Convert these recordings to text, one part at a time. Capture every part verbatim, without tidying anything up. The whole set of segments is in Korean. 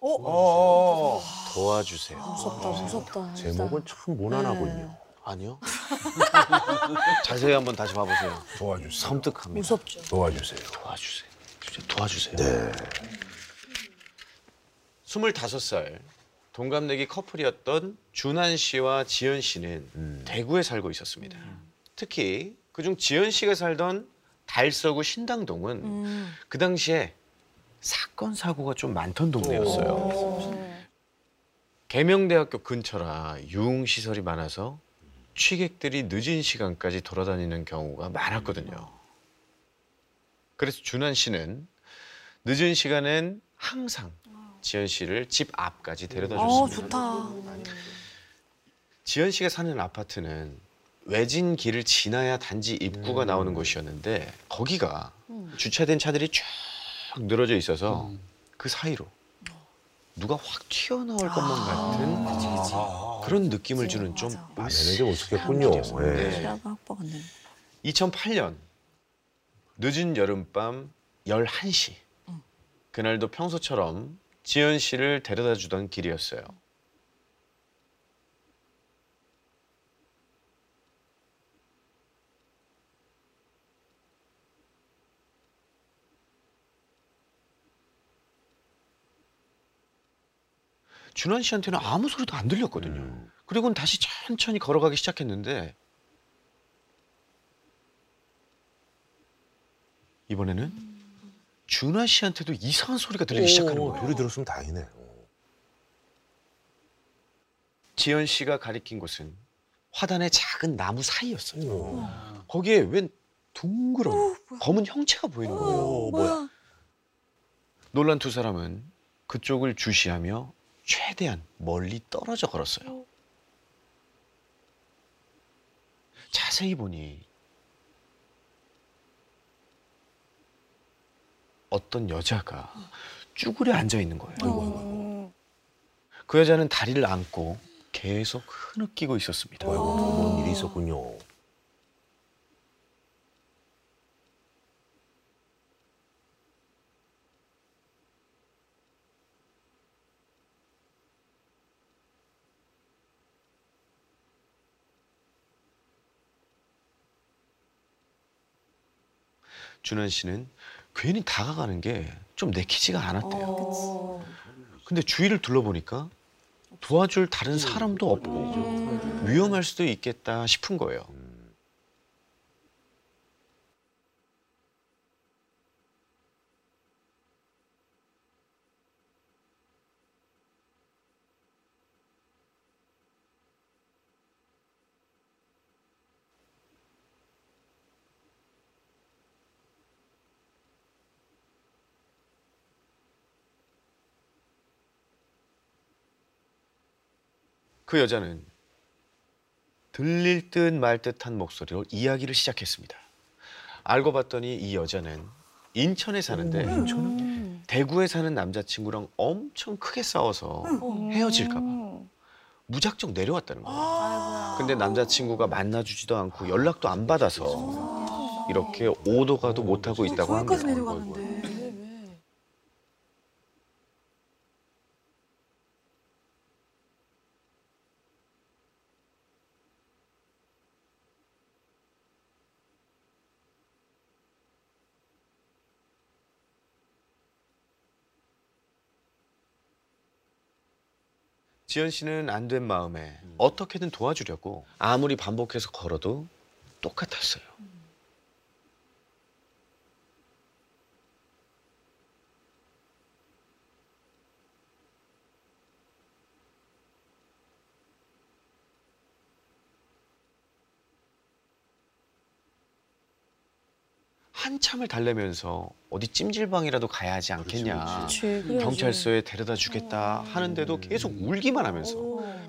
정답은 어? 도와주세요. 무섭다, 무섭다. 제목은 참 무난하군요. 아니요. 자세히 한번 다시 봐보세요. 도와주세요. 섬뜩합니다. 무섭죠. 도와주세요. 도와주세요. 진짜 도와주세요. 네. 스물다섯 살 동갑내기 커플이었던 준환 씨와 지연 씨는 음. 대구에 살고 있었습니다. 음. 특히 그중 지연 씨가 살던 달서구 신당동은 음. 그 당시에 사건, 사고가 좀 많던 동네였어요. 계명대학교 근처라 유흥시설이 많아서 취객들이 늦은 시간까지 돌아다니는 경우가 많았거든요. 그래서 준환 씨는 늦은 시간엔 항상 지연 씨를 집 앞까지 데려다 줬습니다. 어, 좋다. 지연 씨가 사는 아파트는 외진 길을 지나야 단지 입구가 음. 나오는 곳이었는데 거기가 음. 주차된 차들이 쭉 늘어져 있어서 음. 그 사이로 누가 확 튀어나올 것만 아, 같은 그치, 그치. 그런 느낌을 그치, 주는 좀 매력이 오죽했군요. 네. 이천팔 년 늦은 여름밤 열한 시 음. 그날도 평소처럼 지연 씨를 데려다 주던 길이었어요. 준환 씨한테는 아무 소리도 안 들렸거든요. 음. 그리고는 다시 천천히 걸어가기 시작했는데 이번에는 음. 준환 씨한테도 이상한 소리가 들리기 오, 시작하는 거예요. 둘이 들었으면 다행이네. 지연 씨가 가리킨 곳은 화단의 작은 나무 사이였어요. 오. 거기에 웬 둥그런 오, 검은 형체가 보이는 오, 거예요. 오, 뭐야. 놀란 두 사람은 그쪽을 주시하며 최대한 멀리 떨어져 걸었어요. 자세히 보니 어떤 여자가 쭈그려 앉아 있는 거예요. 아이고, 아이고, 아이고. 그 여자는 다리를 안고 계속 흐느끼고 있었습니다. 아이고, 그런 일이 있었군요. 준환 씨는 괜히 다가가는 게 좀 내키지가 않았대요. 어, 근데 주위를 둘러보니까 도와줄 다른 사람도 없고 음. 위험할 수도 있겠다 싶은 거예요. 음. 그 여자는 들릴 듯 말 듯한 목소리로 이야기를 시작했습니다. 알고 봤더니 이 여자는 인천에 사는데 음. 대구에 사는 남자친구랑 엄청 크게 싸워서 음. 헤어질까 봐 무작정 내려왔다는 거예요. 아. 근데 남자친구가 만나주지도 않고 연락도 안 받아서 이렇게 오도 가도 못하고 있다고 합니다. 지연 씨는 안 된 마음에 음. 어떻게든 도와주려고 아무리 반복해서 걸어도 똑같았어요. 음. 한참을 달래면서 어디 찜질방이라도 가야 하지 않겠냐. 그치, 그치. 경찰서에 데려다 주겠다 하는데도 계속 울기만 하면서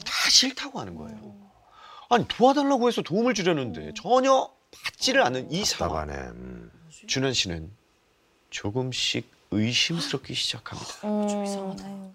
다 싫다고 하는 거예요. 아니 도와달라고 해서 도움을 주려는데 전혀 받지를 않는 이 상황. 음. 준환 씨는 조금씩 의심스럽기 시작합니다. 어, 좀 이상하다.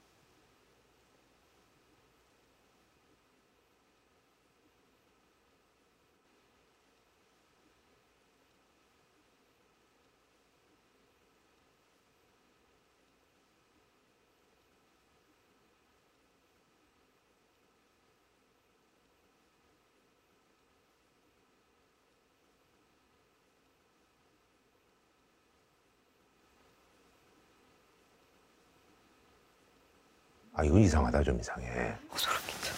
아, 이거 이상하다, 좀 이상해. 어, 소름 끼쳐.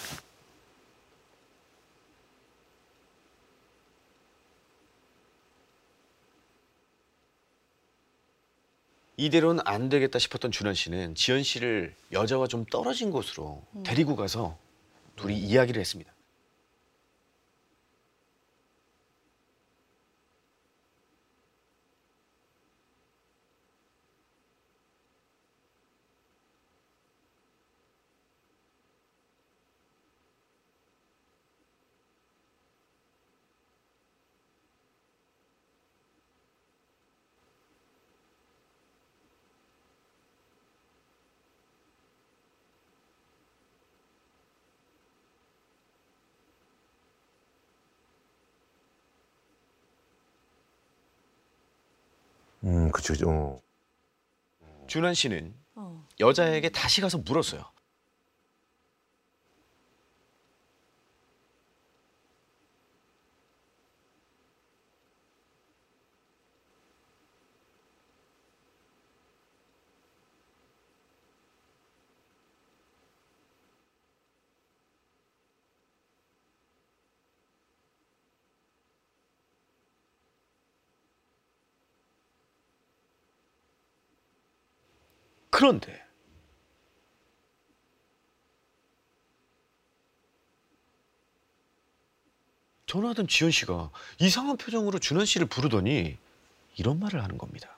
이대로는 안 되겠다 싶었던 준현 씨는 지현 씨를 여자와 좀 떨어진 곳으로 음. 데리고 가서 둘이 이야기를 했습니다. 음, 그쵸, 그쵸. 어. 준환 씨는 어. 여자에게 다시 가서 물었어요. 그런데 전화하던 지현 씨가 이상한 표정으로 준현 씨를 부르더니 이런 말을 하는 겁니다.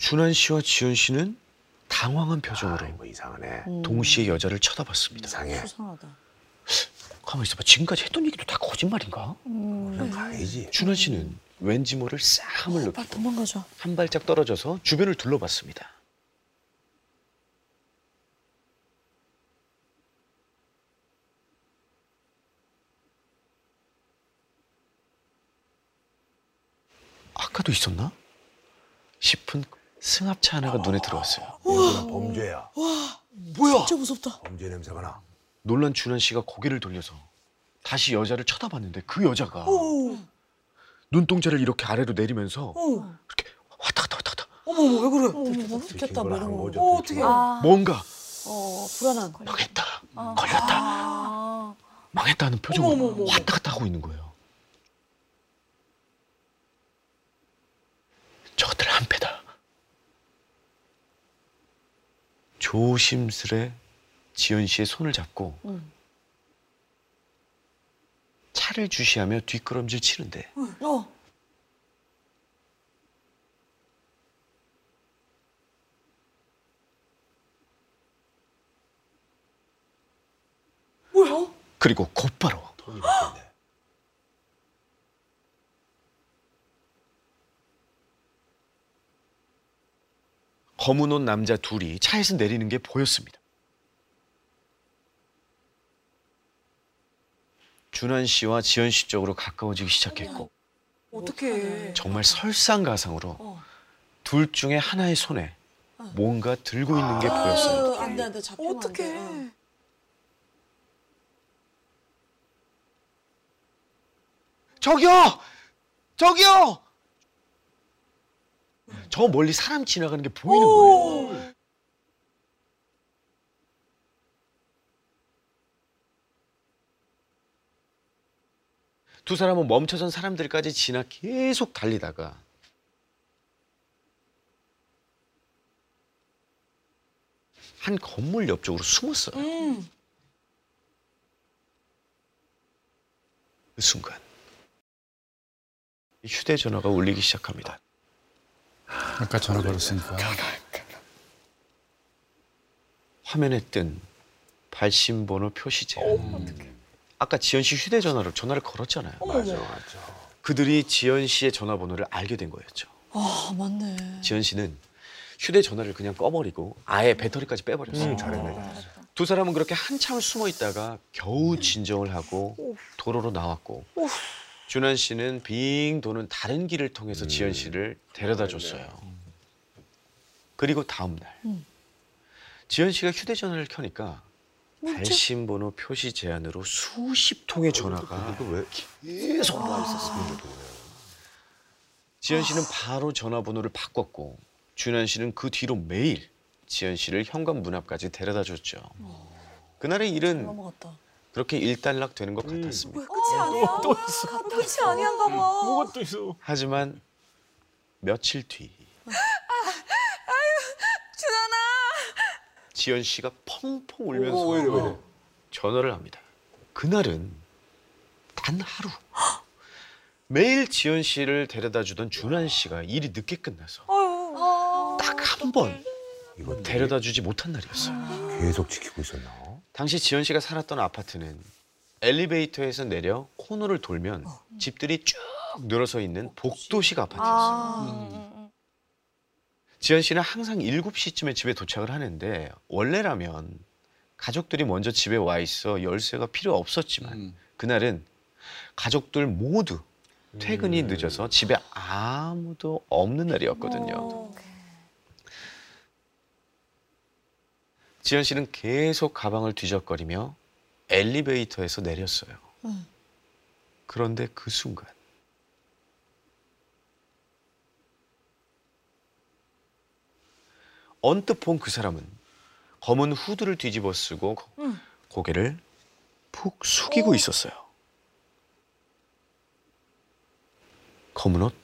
준환 씨와 지현 씨는 당황한 표정으로 아, 뭐 이상하네. 동시에 여자를 쳐다봤습니다. 이상해. 수상하다. 가만 있어봐. 지금까지 했던 얘기도 다 거짓말인가? 음. 그냥 가야지. 준환 씨는 왠지 모를 싸움을 어, 느끼고 도망가자. 한 발짝 떨어져서 주변을 둘러봤습니다. 아까도 있었나? 싶은 승합차 하나가 아, 눈에 들어왔어요. 이거는 범죄야. 와, 뭐야? 진짜 무섭다. 범죄 냄새가 나. 놀란 준환 씨가 고개를 돌려서 다시 여자를 쳐다봤는데 그 여자가 오. 눈동자를 이렇게 아래로 내리면서 오. 이렇게 왔다 갔다 왔다 갔다. 어머, 어머 왜 그래? 어머, 무섭겠다. 어, 어떻게? 아. 뭔가 어, 불안한. 망했다. 아. 걸렸다. 아. 망했다는 표정으로 어머, 어머, 어머. 왔다 갔다 하고 있는 거예요. 저것들 한 패다. 조심스레 지현 씨의 손을 잡고 응. 차를 주시하며 뒷걸음질 치는데 응. 어. 뭐야? 그리고 곧바로 검은 옷 남자 둘이 차에서 내리는 게 보였습니다. 준환 씨와 지현 씨 쪽으로 가까워지기 시작했고 어떡해. 정말 설상가상으로 어. 둘 중에 하나의 손에 어. 뭔가 들고 있는 게 아, 보였어요. 안 돼, 안 돼. 잡히면 안 돼. 저기요! 저기요! 저 멀리 사람 지나가는 게 보이는 거예요. 두 사람은 멈춰선 사람들까지 지나 계속 달리다가 한 건물 옆쪽으로 숨었어요. 음. 그 순간 휴대전화가 울리기 시작합니다. 아까 전화 걸었으니까. 화면에 뜬 발신번호 표시제. 음. 아까 지현 씨 휴대전화로 전화를 걸었잖아요. 어, 맞아, 맞아. 그들이 지현 씨의 전화번호를 알게 된 거였죠. 아, 맞네. 지현 씨는 휴대전화를 그냥 꺼버리고 아예 배터리까지 빼버렸어요. 음, 잘했네. 아, 두 사람은 그렇게 한참을 숨어 있다가 겨우 진정을 하고 도로로 나왔고 오. 준환 씨는 빙 도는 다른 길을 통해서 음. 지현 씨를 데려다 줬어요. 그리고 다음 날 음. 지현 씨가 휴대전화를 켜니까 발신번호 표시 제한으로 수십 통의 전화가 왜 계속 와 있었습니다. 지현 씨는 바로 전화번호를 바꿨고 준현 씨는 그 뒤로 매일 지현 씨를 현관 문 앞까지 데려다 줬죠. 그날의 일은 그렇게 일단락 되는 것 음. 같았습니다. 끝이 아니야. 또 있어. 끝이 아니한가 봐. 뭐가 또 있어. 하지만 며칠 뒤. 아, 아유, 준현아. 지현 씨가 펑펑 울면서 오, 왜 이래, 왜 이래. 전화를 합니다. 그날은 단 하루. 매일 지현 씨를 데려다 주던 준환 씨가 일이 늦게 끝나서 딱 한 번 데려다 주지 못한 날이었어요. 아, 계속 지키고 있었나? 당시 지현 씨가 살았던 아파트는 엘리베이터에서 내려 코너를 돌면 어. 집들이 쭉 늘어서 있는 복도식 아파트였어요. 아. 음. 지현 씨는 항상 일곱 시쯤에 집에 도착을 하는데 원래라면 가족들이 먼저 집에 와 있어 열쇠가 필요 없었지만 음. 그날은 가족들 모두 음. 퇴근이 늦어서 집에 아무도 없는 날이었거든요. 오. 지현 씨는 계속 가방을 뒤적거리며 엘리베이터에서 내렸어요. 응. 그런데 그 순간 언뜻 본 그 사람은 검은 후드를 뒤집어 쓰고 응. 고개를 푹 숙이고 오. 있었어요. 검은 옷?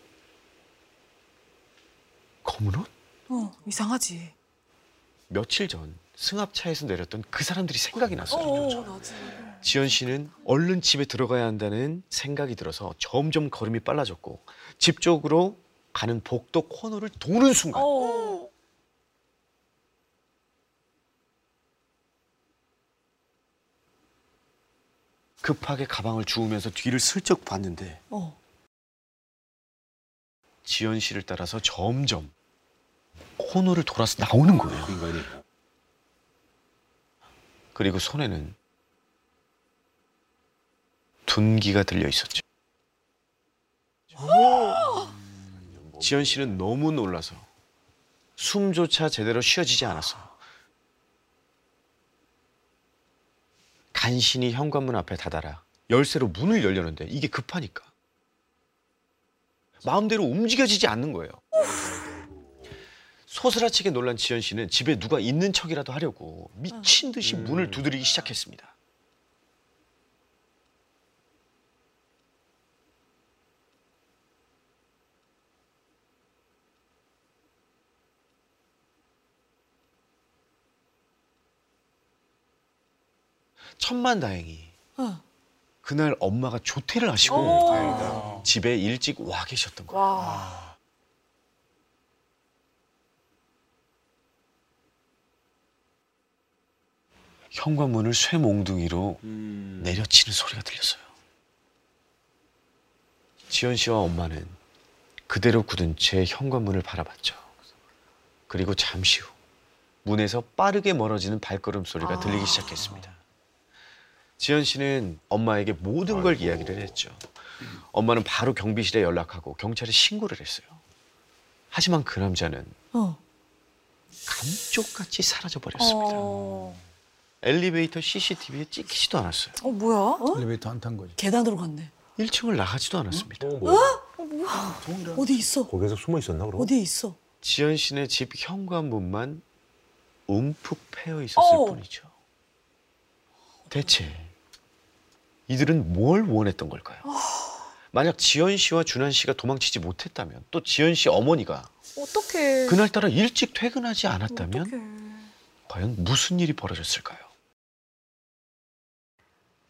검은 옷? 어, 이상하지. 며칠 전 승합차에서 내렸던 그 사람들이 생각이 났어요. 오, 지현 씨는 얼른 집에 들어가야 한다는 생각이 들어서 점점 걸음이 빨라졌고 집 쪽으로 가는 복도 코너를 도는 순간 오. 급하게 가방을 주우면서 뒤를 슬쩍 봤는데 오. 지현 씨를 따라서 점점 코너를 돌아서 나오는 거예요. 그 그리고 손에는 둔기가 들려 있었죠. 지현 씨는 너무 놀라서 숨조차 제대로 쉬어지지 않았어요. 간신히 현관문 앞에 다다라 열쇠로 문을 열려는데 이게 급하니까 마음대로 움직여지지 않는 거예요. 소스라치게 놀란 지현 씨는 집에 누가 있는 척이라도 하려고 미친 듯이 음. 문을 두드리기 시작했습니다. 천만다행히 어. 그날 엄마가 조퇴를 하시고 오. 집에 일찍 와 계셨던 거예요. 와. 현관문을 쇠몽둥이로 음... 내려치는 소리가 들렸어요. 지현 씨와 엄마는 그대로 굳은 채 현관문을 바라봤죠. 그리고 잠시 후 문에서 빠르게 멀어지는 발걸음 소리가 아... 들리기 시작했습니다. 지현 씨는 엄마에게 모든 걸 아이고... 이야기를 했죠. 엄마는 바로 경비실에 연락하고 경찰에 신고를 했어요. 하지만 그 남자는 어... 감쪽같이 사라져버렸습니다. 어... 엘리베이터 씨씨티비에 찍히지도 않았어요. 어 뭐야? 어? 엘리베이터 안 탄 거지. 계단으로 갔네. 일 층을 나가지도 않았습니다. 어? 뭐야? 어, 뭐야? 어디 있어? 거기서 숨어 있었나 그럼? 어디 있어? 지현 씨네 집 현관문만 움푹 패여 있었을 어. 뿐이죠. 대체 이들은 뭘 원했던 걸까요? 어. 만약 지현 씨와 준환 씨가 도망치지 못했다면 또 지현 씨 어머니가 어떡해. 그날따라 일찍 퇴근하지 않았다면 어떡해. 과연 무슨 일이 벌어졌을까요?